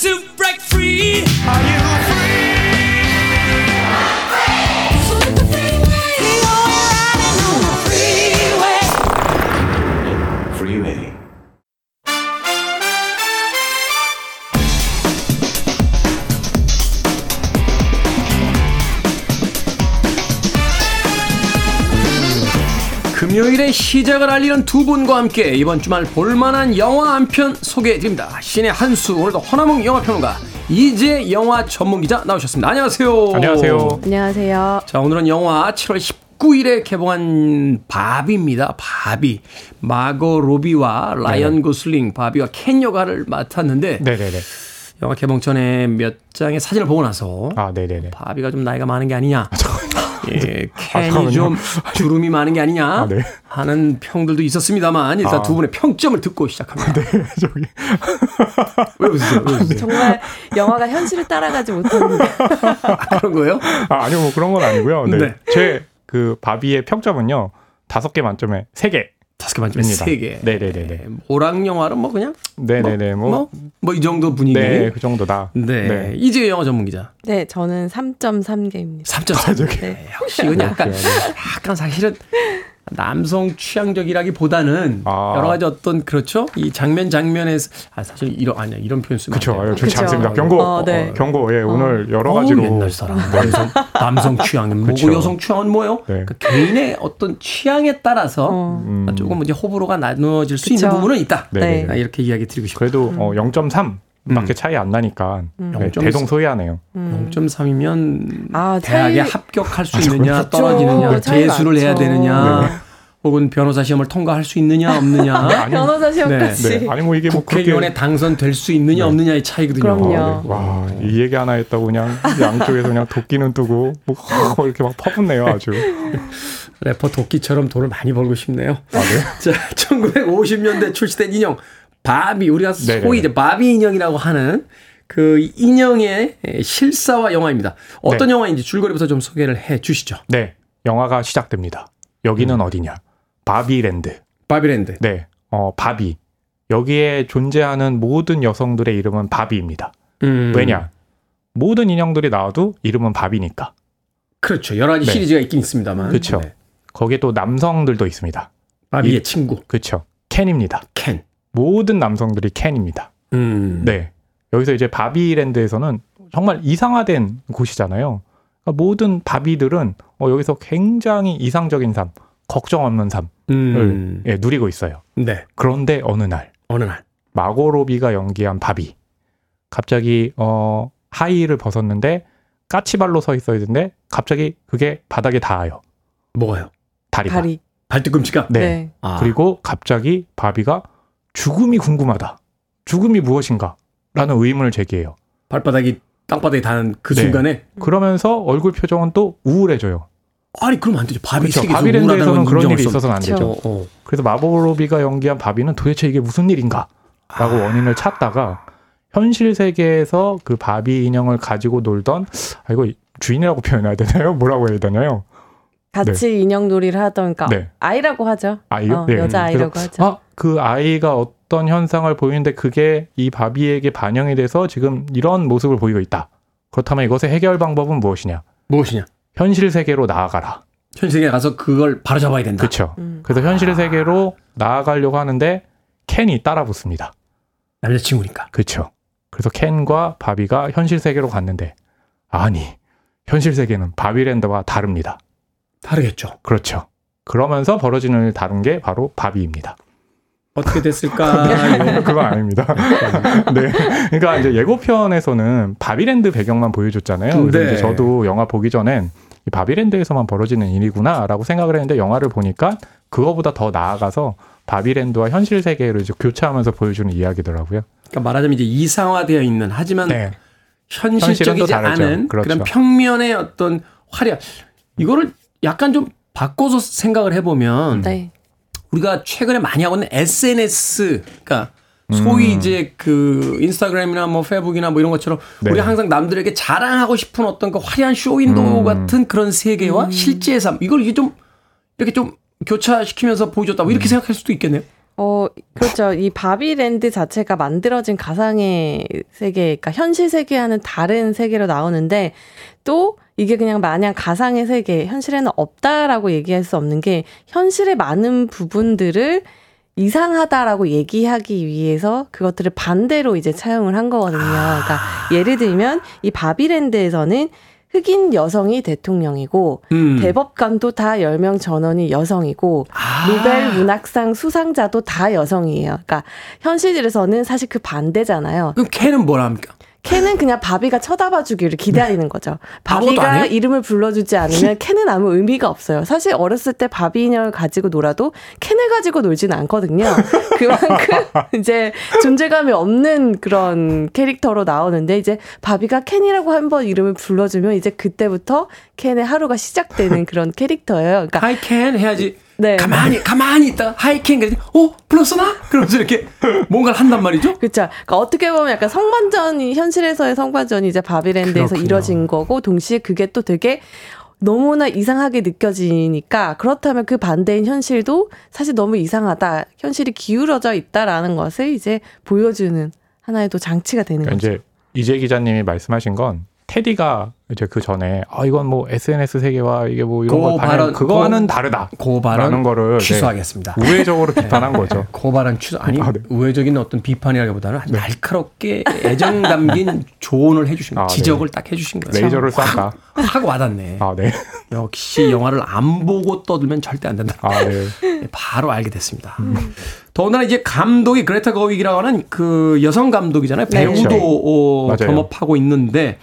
to break free. Are you free? I'm free. 금요일의 시작을 알리는 두 분과 함께 이번 주말 볼만한 영화 한 편 소개해드립니다. 신의 한수, 오늘도 허남웅 영화평론가, 이지혜 영화 전문기자 나오셨습니다. 안녕하세요. 안녕하세요. 안녕하세요. 자, 오늘은 영화 7월 19일에 개봉한 바비입니다. 바비. 마거 로비와 라이언 고슬링, 바비와 켄 역할을 맡았는데 영화 개봉 전에 몇 장의 사진을 보고 나서 바비가 좀 나이가 많은 게 아니냐. 예, 캔이 좀 주름이 많은 게 아니냐 하는 평들도 있었습니다만 일단 두 분의 평점을 듣고 시작합니다. 왜 웃으세요? 정말 영화가 현실을 따라가지 못하는 그런 거예요? 아니요, 뭐 그런 건 아니고요. 제 그 바비의 평점은요 5개 만점에 3개. 5개 만점입니다. 3개. 네네네. 오락 영화는 뭐 그냥? 네네네. 뭐 이 정도 분위기. 네, 그 정도다. 네. 이지혜 영화 전문 기자. 네, 저는 3.3개입니다. 3.3개. 네. 역시 약간 사실은 남성 취향적이라기보다는 여러 가지 어떤 이 장면에서 사실 이런 표현 쓰면 그렇죠. 좋지 않습니다. 경고. 경고. 예, 오늘 여러 가지로 옛날 사람. 남성 취향은 뭐고 여성 취향은 뭐요? 그러니까 개인의 어떤 취향에 따라서 조금 이제 호불호가 나누어질 수 있는 부분은 있다. 이렇게 이야기 드리고 싶어요. 그래도 0.3 밖에 차이 안 나니까 대동소이하네요. 0.3이면 대학에 합격할 수 있느냐 떨어지느냐, 재수를 해야 되느냐, 혹은 변호사 시험을 통과할 수 있느냐 없느냐, 변호사 시험까지, 아니 뭐 이게 뭐 국회의원에 당선될 수 있느냐 없느냐의 차이거든요. 그럼요. 와, 이 얘기 하나 했다고 그냥 양쪽에서 그냥 도끼는 뜨고 뭐 이렇게 막 퍼붓네요, 아주. 래퍼 도끼처럼 돈을 많이 벌고 싶네요. 자, 1950년대 출시된 인형. 바비, 우리가 소위 이제 바비 인형이라고 하는 그 인형의 실사화 영화입니다. 어떤 영화인지 줄거리부터 좀 소개를 해 주시죠. 네, 영화가 시작됩니다. 여기는 어디냐? 바비랜드. 바비랜드. 네, 바비. 여기에 존재하는 모든 여성들의 이름은 바비입니다. 왜냐? 모든 인형들이 나와도 이름은 바비니까. 그렇죠. 여러 가지 시리즈가 있긴 있습니다만. 그렇죠. 거기에 또 남성들도 있습니다. 바비의 친구. 그렇죠. 켄입니다. 켄. 모든 남성들이 캔입니다. 네. 여기서 이제 바비랜드에서는 정말 이상화된 곳이잖아요. 그러니까 모든 바비들은 여기서 굉장히 이상적인 삶, 걱정 없는 삶을 누리고 있어요. 네. 그런데 어느 날 마고 로비가 연기한 바비 갑자기 하의를 벗었는데 까치발로 서 있어야 되는데 갑자기 그게 바닥에 닿아요. 뭐가요? 다리. 발뒤꿈치가? 네. 그리고 갑자기 바비가 죽음이 궁금하다. 죽음이 무엇인가? 라는 의문을 제기해요. 발바닥이 땅바닥에 닿는 그 순간에? 그러면서 얼굴 표정은 또 우울해져요. 아니, 그러면 안 되죠. 바비랜드에서는 그런 일이 있어서는 안 되죠. 그래서 마보로비가 연기한 바비는 도대체 이게 무슨 일인가? 라고 원인을 찾다가 현실 세계에서 그 바비 인형을 가지고 놀던, 이거 주인이라고 표현해야 되나요? 뭐라고 해야 되나요? 같이 인형놀이를 하던, 그러니까 아이라고 하죠. 아이요? 여자아이라고 하죠. 그 아이가 어떤 현상을 보이는데 그게 이 바비에게 반영이 돼서 지금 이런 모습을 보이고 있다. 그렇다면 이것의 해결 방법은 무엇이냐? 현실 세계로 나아가라. 현실 세계에 가서 그걸 바로잡아야 된다. 그렇죠. 그래서 현실 세계로 나아가려고 하는데 켄이 따라붙습니다. 남자친구니까. 그렇죠. 그래서 켄과 바비가 현실 세계로 갔는데 현실 세계는 바비랜드와 다릅니다. 다르겠죠. 그렇죠. 그러면서 벌어지는 다른 게 바로 바비입니다. 어떻게 됐을까? 그건 아닙니다. 네. 그러니까 이제 예고편에서는 바비랜드 배경만 보여줬잖아요. 그래서 이제 저도 영화 보기 전엔 이 바비랜드에서만 벌어지는 일이구나라고 생각을 했는데 영화를 보니까 그거보다 더 나아가서 바비랜드와 현실 세계를 이제 교차하면서 보여주는 이야기더라고요. 그러니까 말하자면 이제 이상화되어 있는 하지만 현실적이지 않은 그런 평면의 어떤 화려. 이거를 약간 좀 바꿔서 생각을 해보면. 우리가 최근에 많이 하고 있는 SNS, 그러니까 소위 이제 그 인스타그램이나 뭐 페이북이나 뭐 이런 것처럼 우리가 항상 남들에게 자랑하고 싶은 어떤 그 화려한 쇼윈도우 같은 그런 세계와 실제의 삶, 이걸 이렇게 좀 교차시키면서 보여줬다, 뭐 이렇게 생각할 수도 있겠네요. 그렇죠. 이 바비랜드 자체가 만들어진 가상의 세계, 그러니까 현실 세계와는 다른 세계로 나오는데 또 이게 그냥 마냥 가상의 세계, 현실에는 없다라고 얘기할 수 없는 게 현실의 많은 부분들을 이상하다라고 얘기하기 위해서 그것들을 반대로 이제 차용을 한 거거든요. 그러니까 예를 들면 이 바비랜드에서는 흑인 여성이 대통령이고 대법관도 다 10명 전원이 여성이고 노벨 문학상 수상자도 다 여성이에요. 그러니까 현실에서는 사실 그 반대잖아요. 그럼 걔는 뭐랍니까? 캔은 그냥 바비가 쳐다봐 주기를 기다리는 거죠. 바비가 이름을 불러주지 않으면 캔은 아무 의미가 없어요. 사실 어렸을 때 바비 인형을 가지고 놀아도 캔을 가지고 놀지는 않거든요. 그만큼 이제 존재감이 없는 그런 캐릭터로 나오는데 이제 바비가 캔이라고 한번 이름을 불러주면 이제 그때부터 캔의 하루가 시작되는 그런 캐릭터예요. 그러니까 I can 해야지. 네. 가만히 있다. 하이킹 그랬더니, 불렀어나? 그러면서 이렇게 뭔가를 한단 말이죠? 그렇죠. 그러니까 어떻게 보면 약간 성반전이, 현실에서의 성반전이 이제 바비랜드에서 이뤄진 거고, 동시에 그게 또 되게 너무나 이상하게 느껴지니까, 그렇다면 그 반대인 현실도 사실 너무 이상하다. 현실이 기울어져 있다라는 것을 이제 보여주는 하나의 또 장치가 되는 그러니까 거죠. 이제 이재 기자님이 말씀하신 건, 테디가 이제 그 전에 이건 뭐 SNS 세계와 이게 뭐 이런 걸 발언 그거와는 다르다. 고 발언 거를 취소하겠습니다. 네, 우회적으로 비판한 거죠. 고 발언 취소 아니 네. 우회적인 어떤 비판이라기보다는 아주 날카롭게 애정 담긴 조언을 해주신 지적을 딱 해주신 거예요. 레이저를 쐈다. 확 와닿네. 네. 역시 영화를 안 보고 떠들면 절대 안 된다. 네. 바로 알게 됐습니다. 더군다나 이제 감독이 그레타 거윅이라고 하는 그 여성 감독이잖아요. 배우도 겸업하고 있는데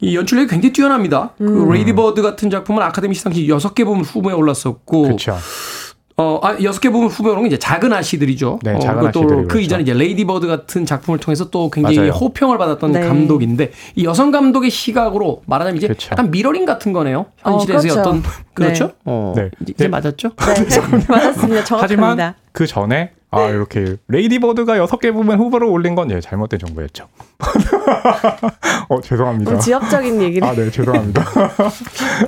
이 연출력이 굉장히 뛰어납니다. 그 레이디 버드 같은 작품은 아카데미 시상식 6개 부문 후보에 올랐었고, 그렇죠. 6개 부문 후보에 오른 게 이제 작은 아씨들이죠. 네, 작은 아씨들. 그 그렇죠. 이전에 이제 레이디 버드 같은 작품을 통해서 또 굉장히 맞아요. 호평을 받았던 네. 감독인데 이 여성 감독의 시각으로 말하자면 이제 그렇죠. 약간 미러링 같은 거네요. 현실에서의 그렇죠. 어떤 그렇죠. 네. 네. 이제 맞았죠. 네. 맞았습니다. 정확합니다. 하지만 그 전에. 이렇게 레이디버드가 6개 부문 후보로 올린 건 잘못된 정보였죠. 죄송합니다. 지엽적인 얘기를. 네, 죄송합니다.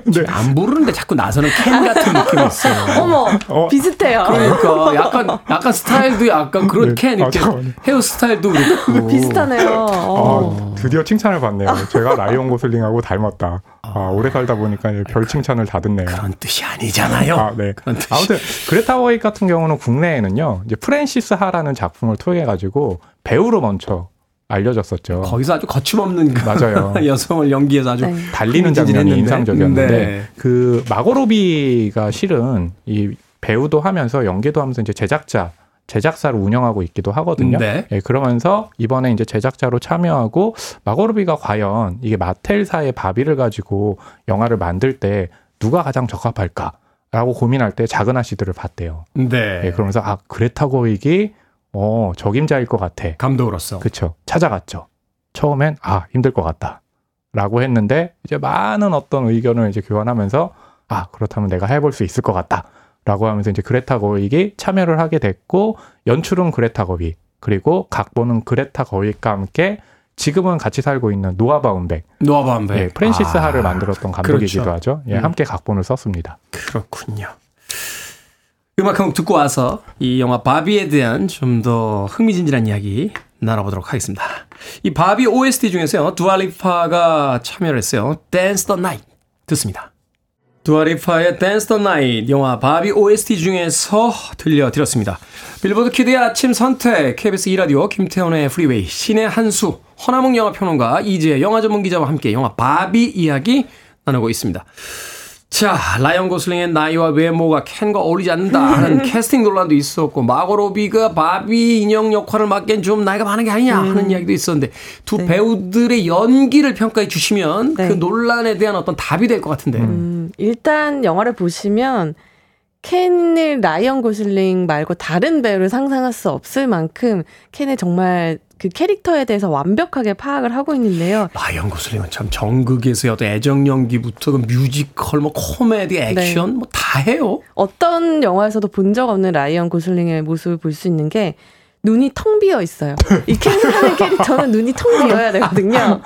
네. 안 부르는데 자꾸 나서는 캔 같은 느낌이 있어요. 비슷해요. 그러니까 약간 스타일도 약간 그런 캔 네. 이렇게 헤어스타일도 그렇고. 비슷하네요. 드디어 칭찬을 받네요. 제가 라이언 고슬링하고 닮았다. 오래 살다 보니까 별 칭찬을 다 듣네요. 그런 뜻이 아니잖아요. 네. 아무튼 그레타 거윅 같은 경우는 국내에는요. 이제 프랜시스 하라는 작품을 통해 가지고 배우로 먼저 알려졌었죠. 거기서 아주 거침없는 맞아요. 여성을 연기해서 아주 달리는 장면이 인상적이었는데 그 마고 로비가 실은 이 배우도 하면서 연기도 하면서 이제 제작사를 운영하고 있기도 하거든요. 예, 그러면서 이번에 이제 제작자로 참여하고 마고 로비가 과연 이게 마텔사의 바비를 가지고 영화를 만들 때 누가 가장 적합할까라고 고민할 때 작은 아씨들을 봤대요. 네. 예, 그러면서 그레타 거윅이 적임자일 것 같아. 감독으로서. 그렇죠. 찾아갔죠. 처음엔 힘들 것 같다라고 했는데 이제 많은 어떤 의견을 이제 교환하면서 그렇다면 내가 해볼 수 있을 것 같다. 라고 하면서 이제 그레타 거윅이 참여를 하게 됐고 연출은 그레타 거윅 그리고 각본은 그레타 거윅과 함께 지금은 같이 살고 있는 노아 바움백 예, 프랜시스 하를 만들었던 감독이기도 그렇죠. 하죠. 예, 함께 각본을 썼습니다. 그렇군요. 음악 한곡 듣고 와서 이 영화 바비에 대한 좀 더 흥미진진한 이야기 나눠보도록 하겠습니다. 이 바비 OST 중에서요 두아리파가 참여를 했어요. Dance the Night 듣습니다. 두아리파의 댄스 더 나잇 영화 바비 OST 중에서 들려드렸습니다. 빌보드 키드의 아침 선택 KBS 2라디오 김태훈의 프리웨이 씨네한수 허남웅 영화평론가 이지혜 영화전문기자와 함께 영화 바비 이야기 나누고 있습니다. 자 라이언 고슬링의 나이와 외모가 켄과 어울리지 않는다 하는 캐스팅 논란도 있었고 마고 로비가 바비 인형 역할을 맡기엔 좀 나이가 많은 게 아니냐 하는 이야기도 있었는데 두 네. 배우들의 연기를 평가해 주시면 네. 그 논란에 대한 어떤 답이 될 것 같은데 일단 영화를 보시면 켄을 라이언 고슬링 말고 다른 배우를 상상할 수 없을 만큼 켄의 정말 그 캐릭터에 대해서 완벽하게 파악을 하고 있는데요. 라이언 고슬링은 참 정극에서의 어떤 애정 연기부터 그 뮤지컬, 코미디, 액션 다 해요. 어떤 영화에서도 본 적 없는 라이언 고슬링의 모습을 볼 수 있는 게 눈이 텅 비어 있어요. 이 캔하는 캐릭터는 눈이 텅 비어야 되거든요.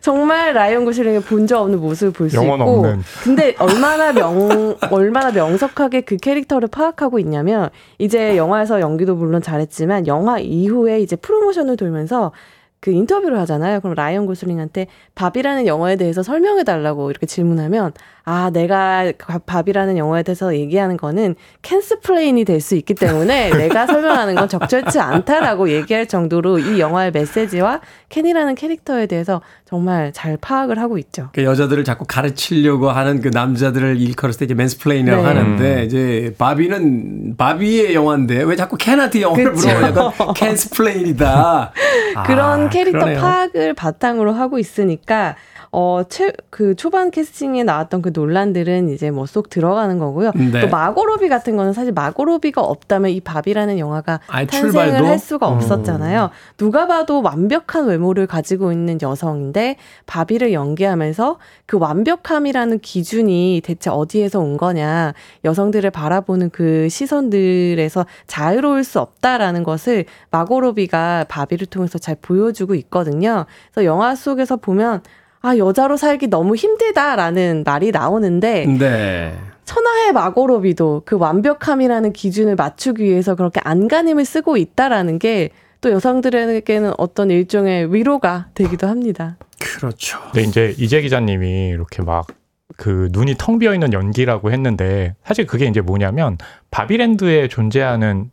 정말 라이언 고슬링의 본 적 없는 모습을 볼 수 있고 없는. 근데 얼마나 명석하게 그 캐릭터를 파악하고 있냐면 이제 영화에서 연기도 물론 잘했지만 영화 이후에 이제 프로모션을 돌면서 그 인터뷰를 하잖아요. 그럼 라이언 고슬링한테 밥이라는 영화에 대해서 설명해달라고 이렇게 질문하면, 아, 내가 밥이라는 영화에 대해서 얘기하는 거는 캔스플레인이 될 수 있기 때문에 내가 설명하는 건 적절치 않다라고 얘기할 정도로 이 영화의 메시지와 캔이라는 캐릭터에 대해서 정말 잘 파악을 하고 있죠. 그 여자들을 자꾸 가르치려고 하는 그 남자들을 일컬어서 이제 맨스플레인이라고 네. 하는데, 이제 바비는 바비의 영화인데 왜 자꾸 캔한테 영화를 물어보냐고 캔스플레인이다. 그런 캐릭터 그러네요. 파악을 바탕으로 하고 있으니까 그 초반 캐스팅에 나왔던 그 논란들은 이제 뭐 쏙 들어가는 거고요. 네. 또 마고 로비 같은 거는 사실 마고 로비가 없다면 이 밥이라는 영화가 탄생을 출발도? 할 수가 없었잖아요. 누가 봐도 완벽한 외모를 가지고 있는 여성인데 바비를 연기하면서 그 완벽함이라는 기준이 대체 어디에서 온 거냐, 여성들을 바라보는 그 시선들에서 자유로울 수 없다라는 것을 마고 로비가 바비를 통해서 잘 보여주고 있거든요. 그래서 영화 속에서 보면 아, 여자로 살기 너무 힘들다라는 말이 나오는데 네. 천하의 마고 로비도 그 완벽함이라는 기준을 맞추기 위해서 그렇게 안간힘을 쓰고 있다라는 게 또 여성들에게는 어떤 일종의 위로가 되기도 합니다. 그렇죠. 근데 이제 이재 기자님이 이렇게 막 그 눈이 텅 비어 있는 연기라고 했는데 사실 그게 이제 뭐냐면 바비랜드에 존재하는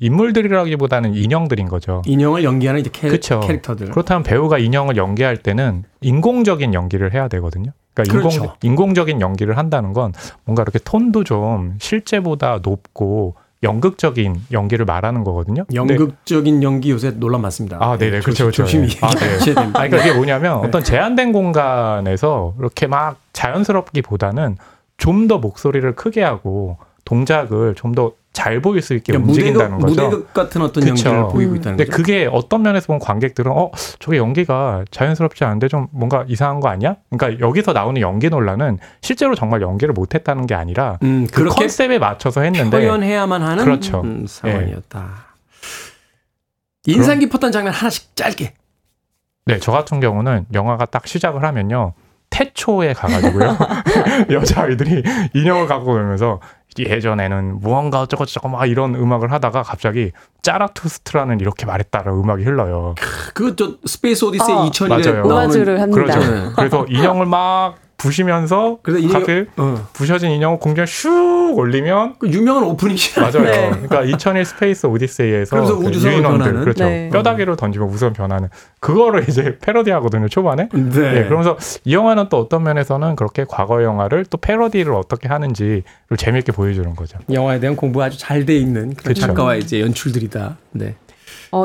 인물들이라기보다는 인형들인 거죠. 인형을 연기하는 이제 캐릭터들. 그렇다면 배우가 인형을 연기할 때는 인공적인 연기를 해야 되거든요. 그러니까 그렇죠. 인공적인 연기를 한다는 건 뭔가 이렇게 톤도 좀 실제보다 높고 연극적인 연기를 말하는 거거든요. 연극적인 연기 요새 논란 많습니다. 아, 네네. 그렇죠. 조심히 얘기하셔야 됩니다. 그러니까 이게 뭐냐면 어떤 제한된 공간에서 이렇게 막 자연스럽기보다는 좀 더 목소리를 크게 하고 동작을 좀 더 잘 보일 수 있게 그러니까 움직인다는 거죠. 무대극 같은 어떤 그쵸. 연기를 보이고 있다는 근데 거죠. 그게 어떤 면에서 보면 관객들은 저게 연기가 자연스럽지 않은데 좀 뭔가 이상한 거 아니야? 그러니까 여기서 나오는 연기 논란은 실제로 정말 연기를 못했다는 게 아니라 그 컨셉에 맞춰서 했는데 표현해야만 하는 그렇죠. 상황이었다. 네. 인상 깊었던 장면 하나씩 짧게. 네, 저 같은 경우는 영화가 딱 시작을 하면요. 태초에 가가지고요. 여자아이들이 인형을 갖고 오면서 예전에는 무언가 어쩌고저쩌고 막 이런 음악을 하다가 갑자기 짜라투스트라는 이렇게 말했다라는 음악이 흘러요. 그거 저 스페이스 오디세이 2001에 오마주를 합니다. 그렇죠. 그래서 인형을 막 부시면서 갑자기 부셔진 인형을 공중에 슉 올리면 그 유명한 오프닝이죠. 맞아요. 네. 그러니까 2001 스페이스 오디세이에서 그 유인원들 그렇죠. 네. 뼈다귀로 던지면 우선 변하는 그거를 이제 패러디하거든요. 초반에. 네. 네. 그러면서 이 영화는 또 어떤 면에서는 그렇게 과거 영화를 또 패러디를 어떻게 하는지를 재미있게 보여주는 거죠. 영화에 대한 공부가 아주 잘 돼 있는 그런 그렇죠. 작가와 이제 연출들이다. 네.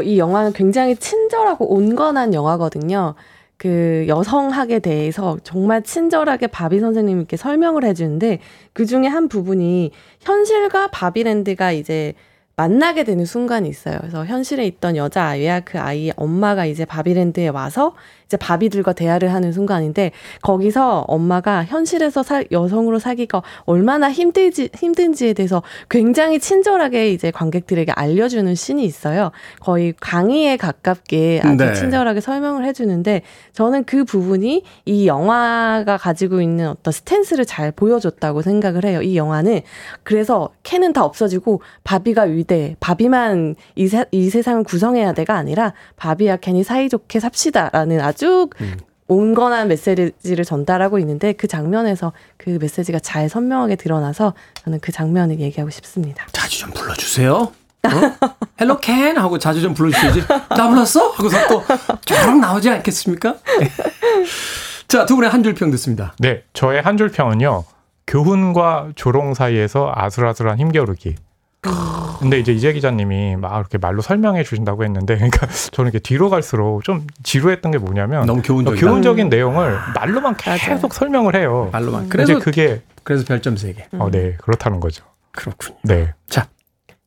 이 영화는 굉장히 친절하고 온건한 영화거든요. 그 여성학에 대해서 정말 친절하게 바비 선생님께 설명을 해주는데 그 중에 한 부분이 현실과 바비랜드가 이제 만나게 되는 순간이 있어요. 그래서 현실에 있던 여자아이와 그 아이의 엄마가 이제 바비랜드에 와서 이제 바비들과 대화를 하는 순간인데 거기서 엄마가 현실에서 여성으로 살기가 얼마나 힘든지에 대해서 굉장히 친절하게 이제 관객들에게 알려주는 씬이 있어요. 거의 강의에 가깝게 아주 네. 친절하게 설명을 해주는데 저는 그 부분이 이 영화가 가지고 있는 어떤 스탠스를 잘 보여줬다고 생각을 해요. 이 영화는 그래서 캔은 다 없어지고 바비가 위대해. 바비만 이 세상을 구성해야 돼가 아니라 바비와 캔이 사이좋게 삽시다라는 아주 쭉 온건한 메시지를 전달하고 있는데 그 장면에서 그 메시지가 잘 선명하게 드러나서 저는 그 장면을 얘기하고 싶습니다. 자주 좀 불러주세요. 헬로 캔 하고 자주 좀 불러주시지. 나 불렀어? 하고서 또 쫙 나오지 않겠습니까? 자, 두 분의 한 줄 평 듣습니다. 네, 저의 한 줄 평은요. 교훈과 조롱 사이에서 아슬아슬한 힘겨루기. 근데 이제 이재 기자님이 막 이렇게 말로 설명해 주신다고 했는데, 그러니까 저는 이렇게 뒤로 갈수록 좀 지루했던 게 뭐냐면 너무 교훈적인 내용을 말로만 계속 설명을 해요. 말로만. 그래서 별점 3개. 네, 그렇다는 거죠. 그렇군요. 네, 자,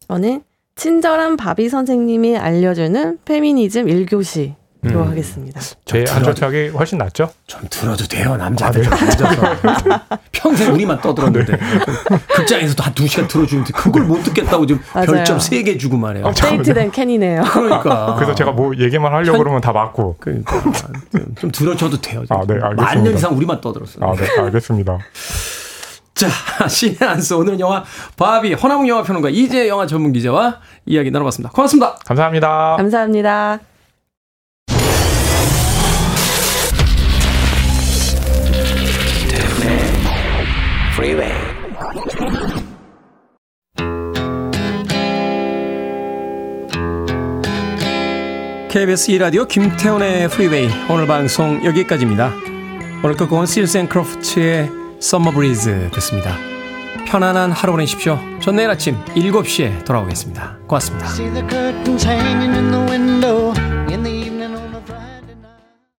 저는 친절한 바비 선생님이 알려주는 페미니즘 1교시. 들어가겠습니다. 제 안철착이 훨씬 낫죠? 좀 들어도 돼요, 남자들. 평생 우리만 떠들었는데. 극장에서도 한 2시간 들어주는데 그걸 못 듣겠다고 지금 맞아요. 별점 3개 주고 말해요. 업데이트된 캔이네요. 그러니까. 그래서 제가 뭐 얘기만 하려고 그러면 다 맞고. 그러니까. 좀 들어줘도 돼요. 아, 네, 알겠습니다. 만 년 이상 우리만 떠들었어요. 아, 네, 알겠습니다. 자, 씨네 한수 오늘은 영화 바비 허남웅 영화평론가 이지혜 영화 전문 기자와 이야기 나눠봤습니다. 고맙습니다. 감사합니다. Freeway. KBS 2라디오 김태훈의 Freeway 오늘 방송 여기까지입니다. 오늘 끝곡은 실스 앤 크로프트의 Summer Breeze 됐습니다. 편안한 하루 보내십시오. 전 내일 아침 7시에 돌아오겠습니다. 고맙습니다.